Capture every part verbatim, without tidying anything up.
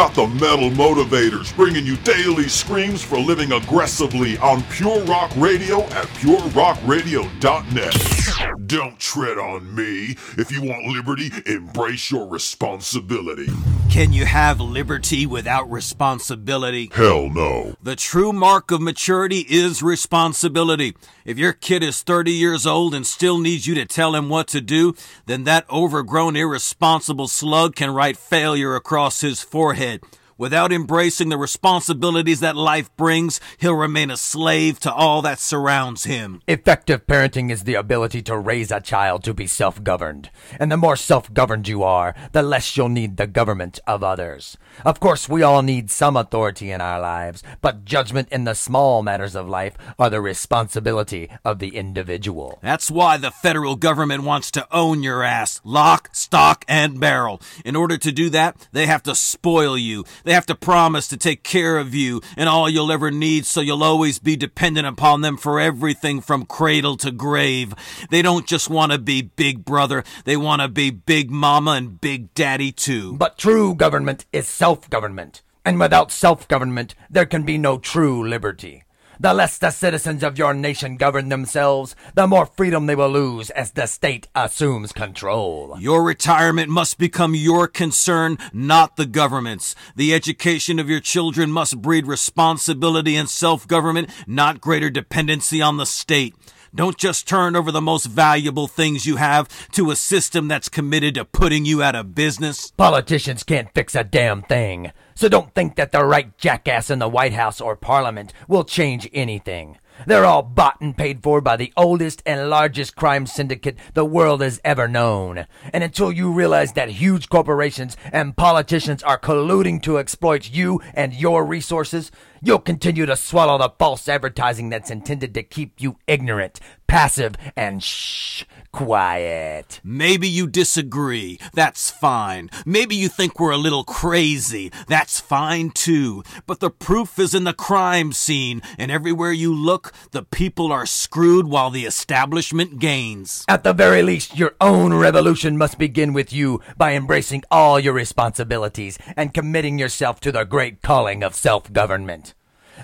got the Metal Motivators, bringing you daily screams for living aggressively on Pure Rock Radio at pure rock radio dot net. Don't tread on me. If you want liberty, embrace your responsibility. Can you have liberty without responsibility? Hell no. The true mark of maturity is responsibility. If your kid is thirty years old and still needs you to tell him what to do, then that overgrown, irresponsible slug can write failure across his forehead. Without embracing the responsibilities that life brings, he'll remain a slave to all that surrounds him. Effective parenting is the ability to raise a child to be self-governed. And the more self-governed you are, the less you'll need the government of others. Of course, we all need some authority in our lives, but judgment in the small matters of life are the responsibility of the individual. That's why the federal government wants to own your ass, lock, stock, and barrel. In order to do that, they have to spoil you. They They have to promise to take care of you and all you'll ever need, so you'll always be dependent upon them for everything from cradle to grave. They don't just want to be big brother. They want to be big mama and big daddy too. But true government is self-government. And without self-government, there can be no true liberty. The less the citizens of your nation govern themselves, the more freedom they will lose as the state assumes control. Your retirement must become your concern, not the government's. The education of your children must breed responsibility and self-government, not greater dependency on the state. Don't just turn over the most valuable things you have to a system that's committed to putting you out of business. Politicians can't fix a damn thing, so don't think that the right jackass in the White House or Parliament will change anything. They're all bought and paid for by the oldest and largest crime syndicate the world has ever known. And until you realize that huge corporations and politicians are colluding to exploit you and your resources, you'll continue to swallow the false advertising that's intended to keep you ignorant, passive, and shh, quiet. Maybe you disagree. That's fine. Maybe you think we're a little crazy. That's fine, too. But the proof is in the crime scene, and everywhere you look, the people are screwed while the establishment gains. At the very least, your own revolution must begin with you by embracing all your responsibilities and committing yourself to the great calling of self-government.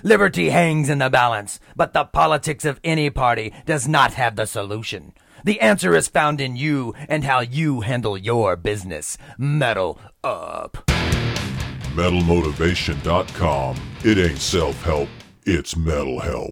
Liberty hangs in the balance, but the politics of any party does not have the solution. The answer is found in you and how you handle your business. Metal up. metal motivation dot com. It ain't self-help, it's metal help.